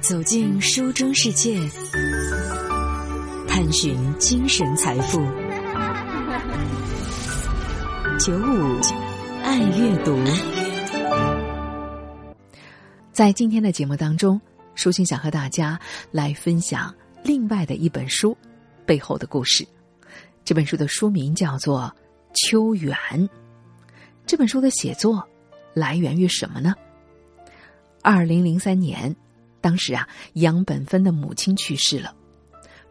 走进书中世界，探寻精神财富。95爱阅读。在今天的节目当中，舒心想和大家来分享另外的一本书背后的故事。这本书的书名叫做《秋园》。这本书的写作来源于什么呢？2003年，当时杨本芬的母亲去世了，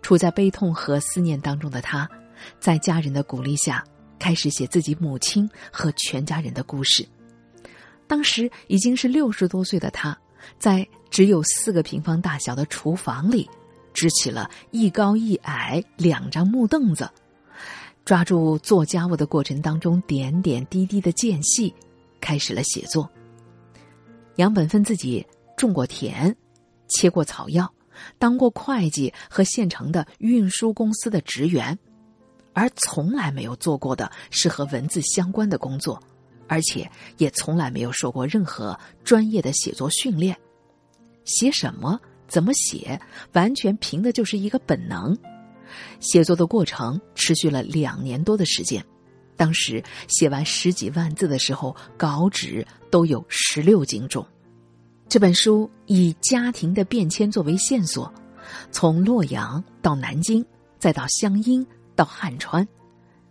处在悲痛和思念当中的她，在家人的鼓励下开始写自己母亲和全家人的故事。当时已经是60多岁的她，在只有4个平方大小的厨房里支起了1高1矮2张木凳子，抓住做家务的过程当中点点滴滴的间隙，开始了写作。杨本芬自己种过田，切过草药，当过会计和县城的运输公司的职员，而从来没有做过的是和文字相关的工作，而且也从来没有受过任何专业的写作训练。写什么，怎么写，完全凭的就是一个本能。写作的过程持续了2年多的时间，当时写完10几万字的时候，稿纸都有16斤重。这本书以家庭的变迁作为线索，从洛阳到南京，再到湘阴，到汉川，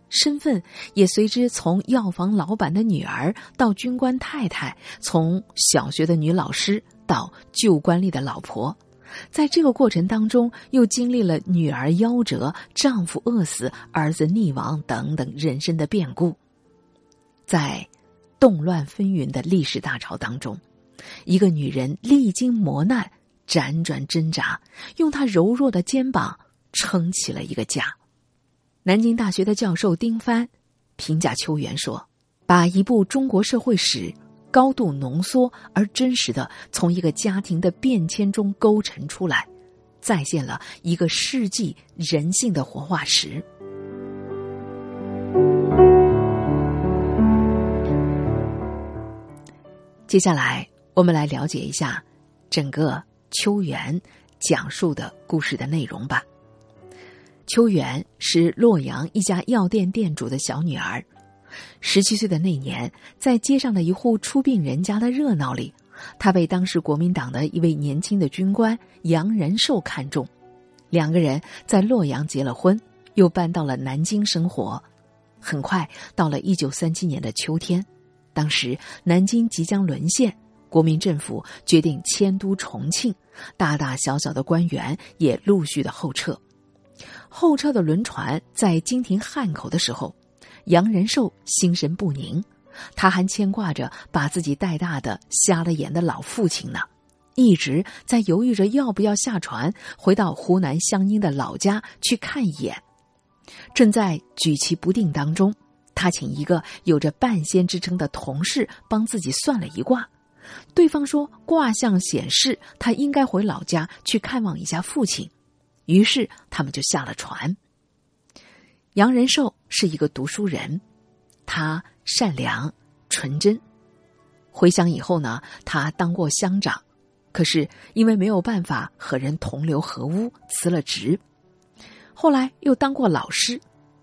身份也随之从药房老板的女儿到军官太太，从小学的女老师到旧官吏的老婆。在这个过程当中，又经历了女儿夭折、丈夫饿死、儿子溺亡等等人生的变故。在动乱纷纭的历史大潮当中，一个女人历经磨难，辗转挣扎，用她柔弱的肩膀撑起了一个家。南京大学的教授丁帆评价《秋园》说，把一部中国社会史高度浓缩而真实地从一个家庭的变迁中勾陈出来，再现了一个世纪人性的活化石。接下来我们来了解一下整个《秋园》讲述的故事的内容吧。秋园是洛阳一家药店店主的小女儿，17岁的那年，在街上的一户出殡人家的热闹里，她被当时国民党的一位年轻的军官杨仁寿看中，2个人在洛阳结了婚，又搬到了南京生活。很快到了1937年的秋天，当时南京即将沦陷，国民政府决定迁都重庆，大大小小的官员也陆续的后撤。后撤的轮船在经停汉口的时候，杨仁寿心神不宁，他还牵挂着把自己带大的瞎了眼的老父亲呢，一直在犹豫着要不要下船回到湖南湘阴的老家去看一眼。正在举棋不定当中，他请一个有着半仙之称的同事帮自己算了一卦，对方说卦象显示他应该回老家去看望一下父亲，于是他们就下了船。杨仁寿是一个读书人，他善良纯真。回乡以后呢，他当过乡长，可是因为没有办法和人同流合污，辞了职。后来又当过老师，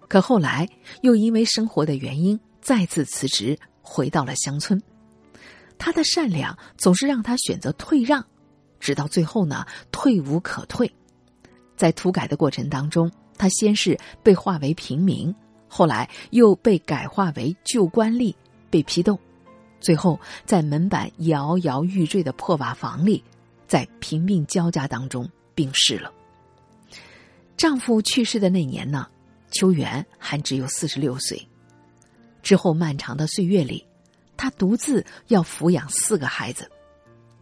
可后来又因为生活的原因再次辞职，回到了乡村。他的善良总是让他选择退让，直到最后呢，退无可退。在土改的过程当中，他先是被划为平民，后来又被改划为旧官吏，被批斗，最后在门板摇摇欲坠的破瓦房里，在贫病交加当中病逝了。丈夫去世的那年呢，秋园还只有46岁。之后漫长的岁月里，她独自要抚养4个孩子，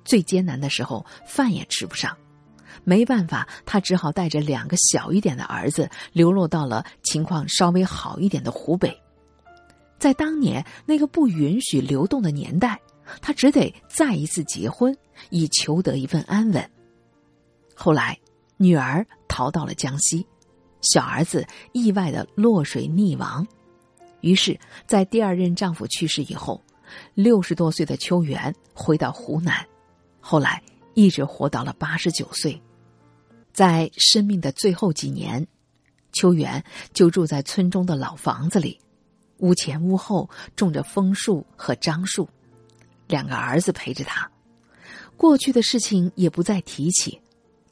最艰难的时候饭也吃不上，没办法，她只好带着2个小一点的儿子流落到了情况稍微好一点的湖北。在当年那个不允许流动的年代，她只得再一次结婚，以求得一份安稳。后来女儿逃到了江西，小儿子意外的落水溺亡，于是在第2任丈夫去世以后，60多岁的秋园回到湖南，后来一直活到了89岁。在生命的最后几年，秋元就住在村中的老房子里，屋前屋后种着枫树和樟树，2个儿子陪着他。过去的事情也不再提起，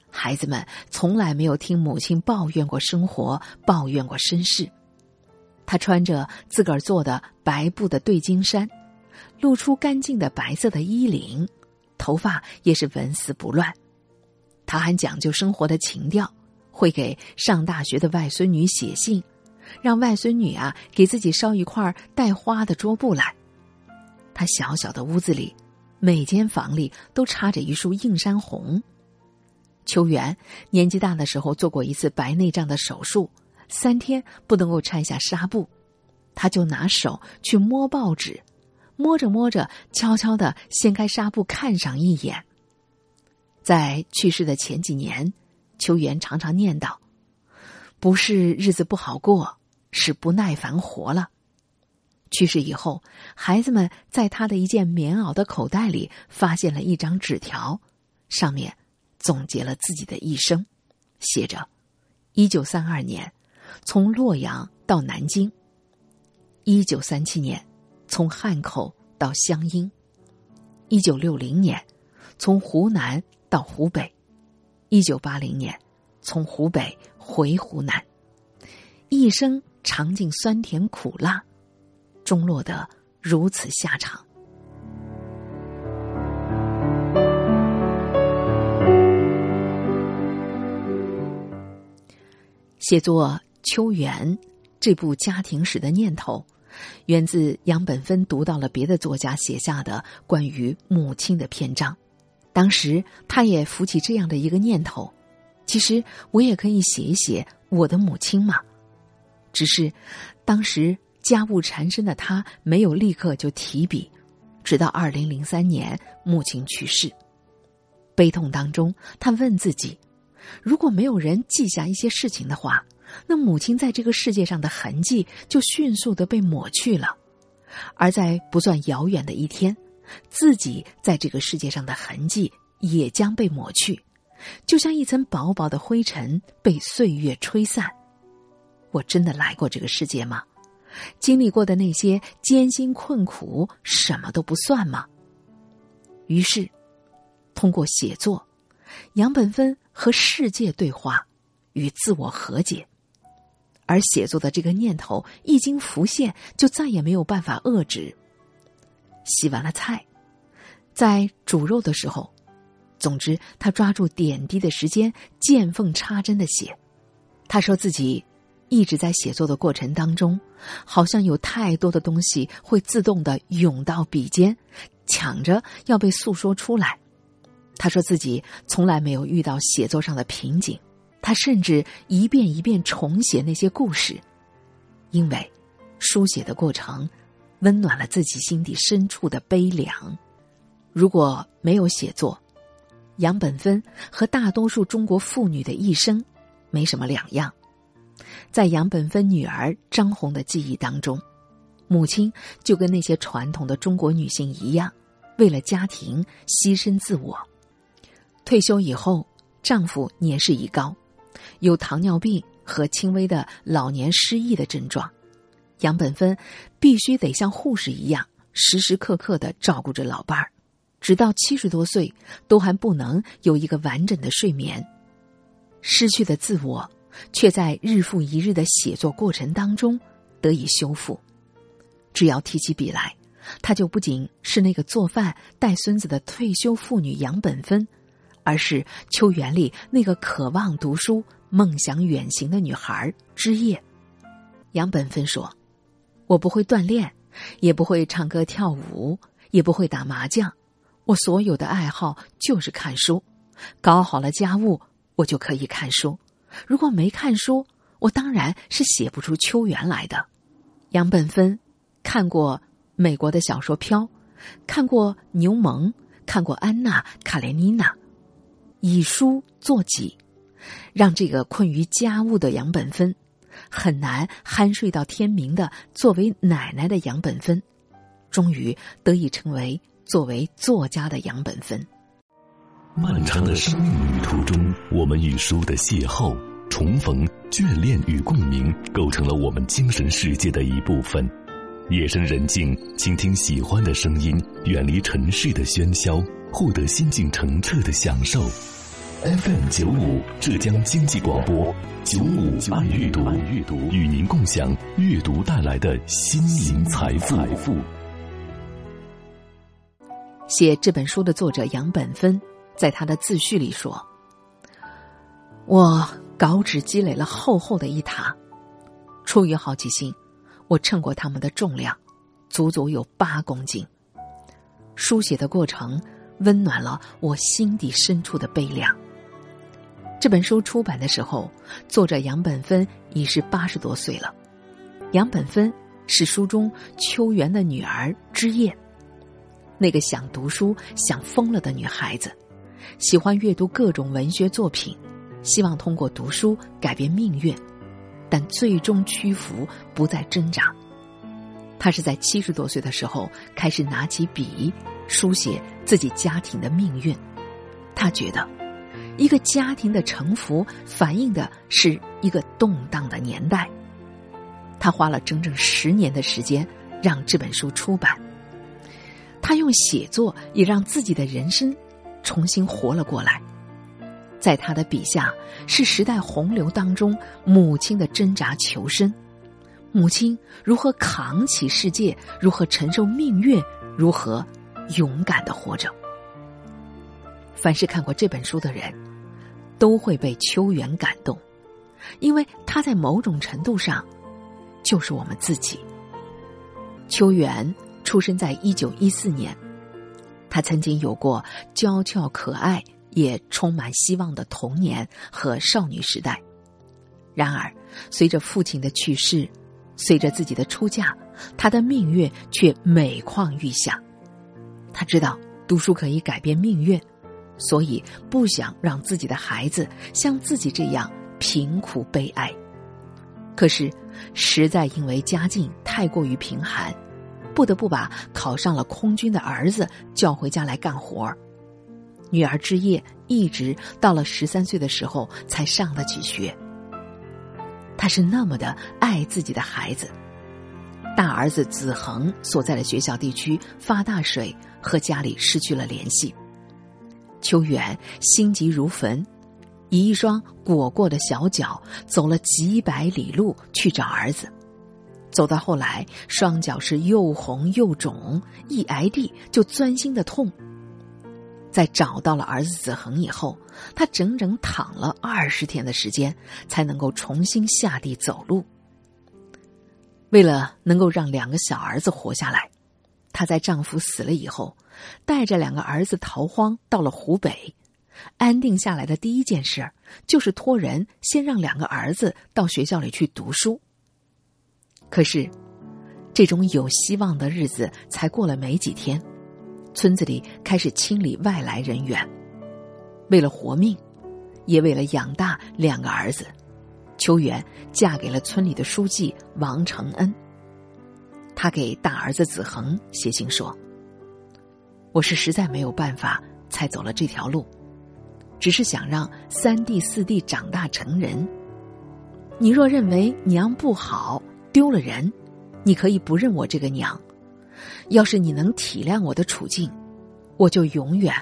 孩子们从来没有听母亲抱怨过生活，抱怨过身世。他穿着自个儿做的白布的对襟衫，露出干净的白色的衣领，头发也是纹丝不乱。他还讲究生活的情调，会给上大学的外孙女写信，让外孙女啊给自己烧一块带花的桌布来。他小小的屋子里，每间房里都插着一束映山红。秋元年纪大的时候做过一次白内障的手术，3天不能够拆下纱布，他就拿手去摸报纸，摸着摸着，悄悄地掀开纱布看上一眼。在去世的前几年，秋元常常念叨，不是日子不好过，是不耐烦活了。去世以后，孩子们在他的一件棉袄的口袋里发现了一张纸条，上面总结了自己的一生，写着1932年从洛阳到南京，1937年从汉口到湘阴，1960年从湖南到湖北，1980年从湖北回湖南，一生尝尽酸甜苦辣，终落得如此下场。写作《秋元》这部家庭史的念头，源自杨本芬读到了别的作家写下的关于母亲的篇章。当时他也浮起这样的一个念头，其实我也可以写一写我的母亲嘛。只是当时家务缠身的他没有立刻就提笔，直到2003年母亲去世。悲痛当中，他问自己，如果没有人记下一些事情的话，那母亲在这个世界上的痕迹就迅速地被抹去了，而在不算遥远的一天，自己在这个世界上的痕迹也将被抹去，就像一层薄薄的灰尘被岁月吹散。我真的来过这个世界吗？经历过的那些艰辛困苦什么都不算吗？于是通过写作，杨本芬和世界对话，与自我和解，而写作的这个念头一经浮现，就再也没有办法遏制。洗完了菜，在煮肉的时候，总之他抓住点滴的时间，见缝插针地写。他说自己一直在写作的过程当中，好像有太多的东西会自动地涌到笔尖，抢着要被诉说出来。他说自己从来没有遇到写作上的瓶颈，他甚至一遍一遍重写那些故事，因为书写的过程温暖了自己心底深处的悲凉。如果没有写作，杨本芬和大多数中国妇女的一生没什么两样。在杨本芬女儿张红的记忆当中，母亲就跟那些传统的中国女性一样，为了家庭牺牲自我。退休以后，丈夫年事已高，有糖尿病和轻微的老年失忆的症状，杨本芬必须得像护士一样时时刻刻地照顾着老伴儿，直到70多岁都还不能有一个完整的睡眠。失去的自我却在日复一日的写作过程当中得以修复。只要提起笔来，她就不仅是那个做饭带孙子的退休妇女杨本芬，而是秋元里那个渴望读书梦想远行的女孩枝叶。杨本芬说，我不会锻炼，也不会唱歌跳舞，也不会打麻将，我所有的爱好就是看书，搞好了家务我就可以看书，如果没看书，我当然是写不出秋元来的。杨本芬看过美国的小说《飘》，看过《牛虻》，看过《安娜·卡列尼娜》，以书作己，让这个困于家务的杨本芬，很难酣睡到天明的作为奶奶的杨本芬，终于得以成为作为作家的杨本芬。漫长的生命旅途中，我们与书的邂逅、重逢、眷恋与共鸣，构成了我们精神世界的一部分。夜深人静，倾听喜欢的声音，远离尘世的喧嚣，获得心境澄澈的享受。FM 95浙江经济广播95爱阅读，与您共享阅读带来的心灵财富。写这本书的作者杨本芬在他的自序里说：“我稿纸积累了厚厚的一沓，出于好奇心，我称过它们的重量，足足有8公斤。书写的过程温暖了我心底深处的悲凉。”这本书出版的时候，作者杨本芬已是80多岁了。杨本芬是书中秋园的女儿知叶，那个想读书、想疯了的女孩子，喜欢阅读各种文学作品，希望通过读书改变命运，但最终屈服，不再挣扎。她是在70多岁的时候开始拿起笔，书写自己家庭的命运。她觉得一个家庭的沉浮反映的是一个动荡的年代。他花了整整10年的时间让这本书出版。他用写作也让自己的人生重新活了过来。在他的笔下，是时代洪流当中母亲的挣扎求生，母亲如何扛起世界，如何承受命运，如何勇敢地活着。凡是看过这本书的人都会被秋园感动，因为他在某种程度上就是我们自己。秋园出生在1914年，他曾经有过娇俏可爱也充满希望的童年和少女时代。然而随着父亲的去世，随着自己的出嫁，他的命运却每况愈下。他知道读书可以改变命运，所以不想让自己的孩子像自己这样贫苦悲哀。可是实在因为家境太过于贫寒，不得不把考上了空军的儿子叫回家来干活儿。女儿之夜一直到了13岁的时候才上得起学。她是那么的爱自己的孩子。大儿子子恒所在的学校地区发大水，和家里失去了联系。秋园心急如焚，以一双裹过的小脚走了几百里路去找儿子。走到后来，双脚是又红又肿，一挨地就钻心的痛。在找到了儿子子恒以后，他整整躺了20天的时间，才能够重新下地走路。为了能够让2个小儿子活下来，她在丈夫死了以后，带着2个儿子逃荒到了湖北。安定下来的第一件事就是托人先让2个儿子到学校里去读书。可是这种有希望的日子才过了没几天，村子里开始清理外来人员。为了活命，也为了养大2个儿子，秋园嫁给了村里的书记王承恩。他给大儿子子恒写信说：“我是实在没有办法才走了这条路，只是想让3弟4弟长大成人。你若认为娘不好，丢了人，你可以不认我这个娘。要是你能体谅我的处境，我就永远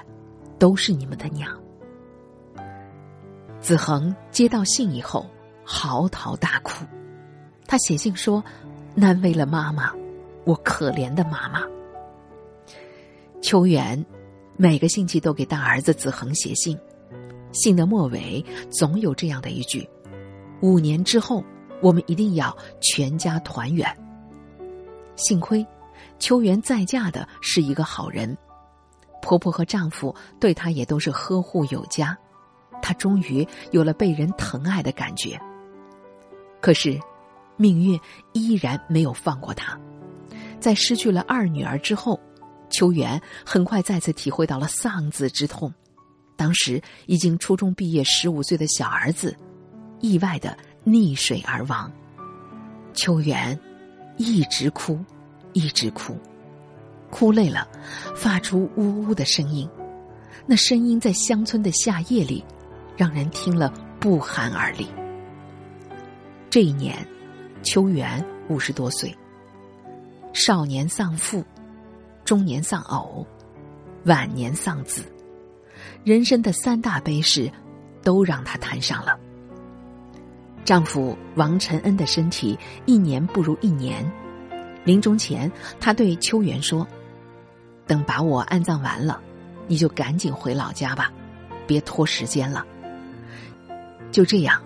都是你们的娘。”子恒接到信以后嚎啕大哭，他写信说：“难为了妈妈，我可怜的妈妈。”秋园每个星期都给大儿子子恒写信，信的末尾总有这样的一句：“5年之后，我们一定要全家团圆。”幸亏秋园再嫁的是一个好人，婆婆和丈夫对她也都是呵护有加，她终于有了被人疼爱的感觉。可是命运依然没有放过她。在失去了2女儿之后，秋园很快再次体会到了丧子之痛。当时已经初中毕业15岁的小儿子意外的溺水而亡。秋园一直哭，一直哭，哭累了发出呜呜的声音，那声音在乡村的夏夜里，让人听了不寒而栗。这一年，秋元50多岁，少年丧父，中年丧偶，晚年丧子，人生的三大悲事都让她摊上了。丈夫王承恩的身体一年不如一年，临终前她对秋元说：等把我安葬完了，你就赶紧回老家吧，别拖时间了。就这样，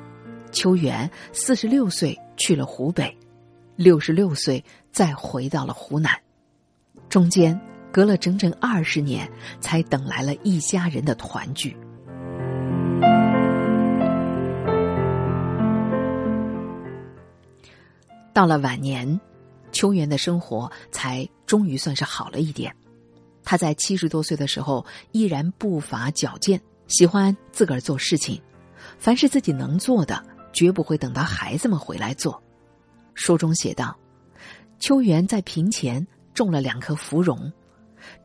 秋元46岁去了湖北，66岁再回到了湖南，中间隔了整整20年，才等来了一家人的团聚。到了晚年，秋元的生活才终于算是好了一点。她在70多岁的时候依然步伐矫健，喜欢自个儿做事情，凡是自己能做的，绝不会等到孩子们回来做。书中写道，秋元在屏前种了2棵芙蓉，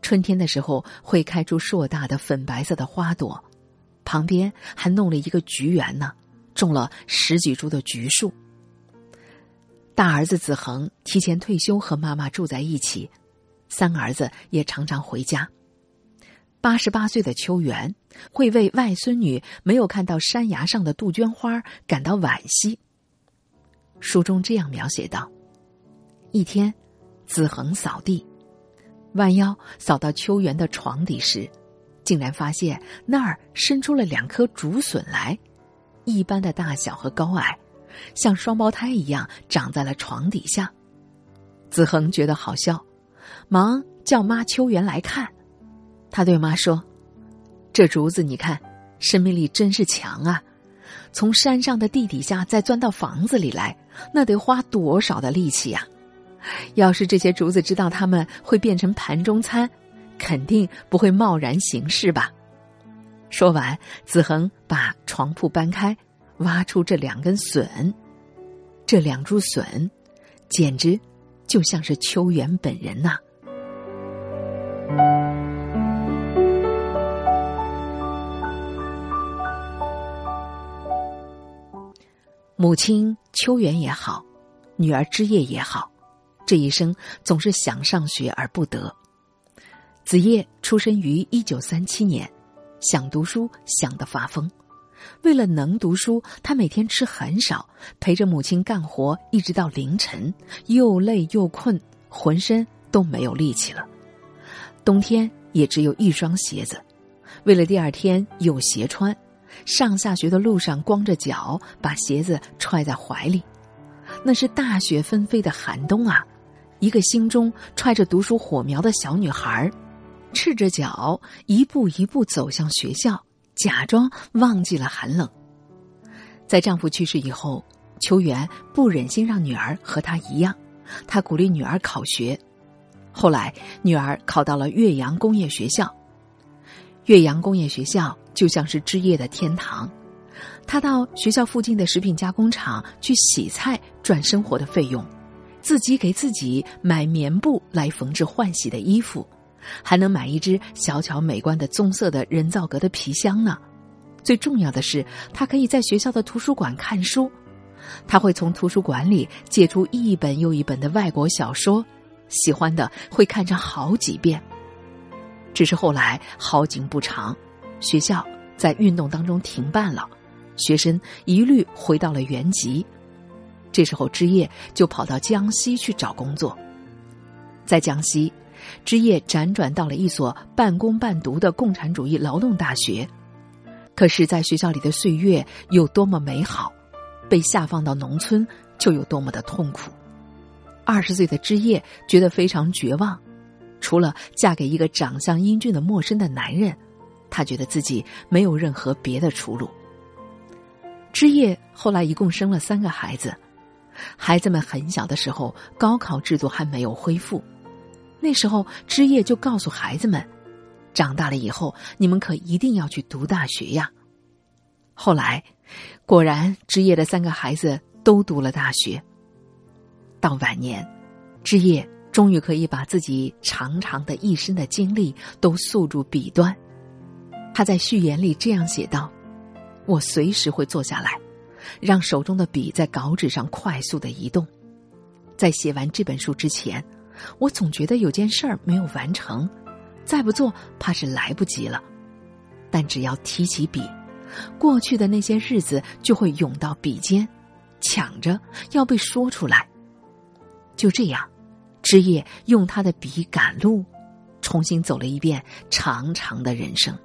春天的时候会开出硕大的粉白色的花朵，旁边还弄了一个菊园呢，种了10几株的橘树。大儿子子恒提前退休，和妈妈住在一起，三儿子也常常回家。88岁的秋元会为外孙女没有看到山崖上的杜鹃花感到惋惜。书中这样描写道：一天，子恒扫地，弯腰扫到秋元的床底时，竟然发现那儿伸出了2棵竹笋来，一般的大小和高矮，像双胞胎一样长在了床底下。子恒觉得好笑，忙叫妈秋元来看。他对妈说：这竹子你看，生命力真是强啊，从山上的地底下再钻到房子里来，那得花多少的力气啊。要是这些竹子知道它们会变成盘中餐，肯定不会贸然行事吧。说完，子恒把床铺搬开，挖出这2根笋，这2株笋简直就像是秋元本人呐。母亲秋元也好，女儿枝叶也好，这一生总是想上学而不得。子叶出生于1937年，想读书想得发疯，为了能读书，他每天吃很少，陪着母亲干活一直到凌晨，又累又困，浑身都没有力气了。冬天也只有1双鞋子，为了第二天有鞋穿，上下学的路上光着脚，把鞋子揣在怀里。那是大雪纷飞的寒冬啊，一个心中揣着读书火苗的小女孩，赤着脚一步一步走向学校，假装忘记了寒冷。在丈夫去世以后，秋元不忍心让女儿和她一样，她鼓励女儿考学。后来女儿考到了岳阳工业学校，岳阳工业学校就像是枝叶的天堂。她到学校附近的食品加工厂去洗菜赚生活的费用，自己给自己买棉布来缝制换洗的衣服，还能买一只小巧美观的棕色的人造革的皮箱呢。最重要的是，他可以在学校的图书馆看书，他会从图书馆里借出1本又1本的外国小说，喜欢的会看上好几遍。只是后来好景不长，学校在运动当中停办了，学生一律回到了原籍。这时候枝叶就跑到江西去找工作。在江西，枝叶辗转到了一所半工半读的共产主义劳动大学，可是在学校里的岁月有多么美好，被下放到农村就有多么的痛苦。20岁的枝叶觉得非常绝望，除了嫁给一个长相英俊的陌生的男人，她觉得自己没有任何别的出路。枝叶后来一共生了3个孩子，孩子们很小的时候，高考制度还没有恢复，那时候枝叶就告诉孩子们，长大了以后你们可一定要去读大学呀。后来果然枝叶的3个孩子都读了大学。到晚年，枝叶终于可以把自己长长的一生的经历都诉诸笔端。他在序言里这样写道：我随时会坐下来，让手中的笔在稿纸上快速地移动。在写完这本书之前，我总觉得有件事儿没有完成，再不做怕是来不及了。但只要提起笔，过去的那些日子就会涌到笔尖，抢着要被说出来。就这样，枝叶用他的笔赶路，重新走了一遍长长的人生。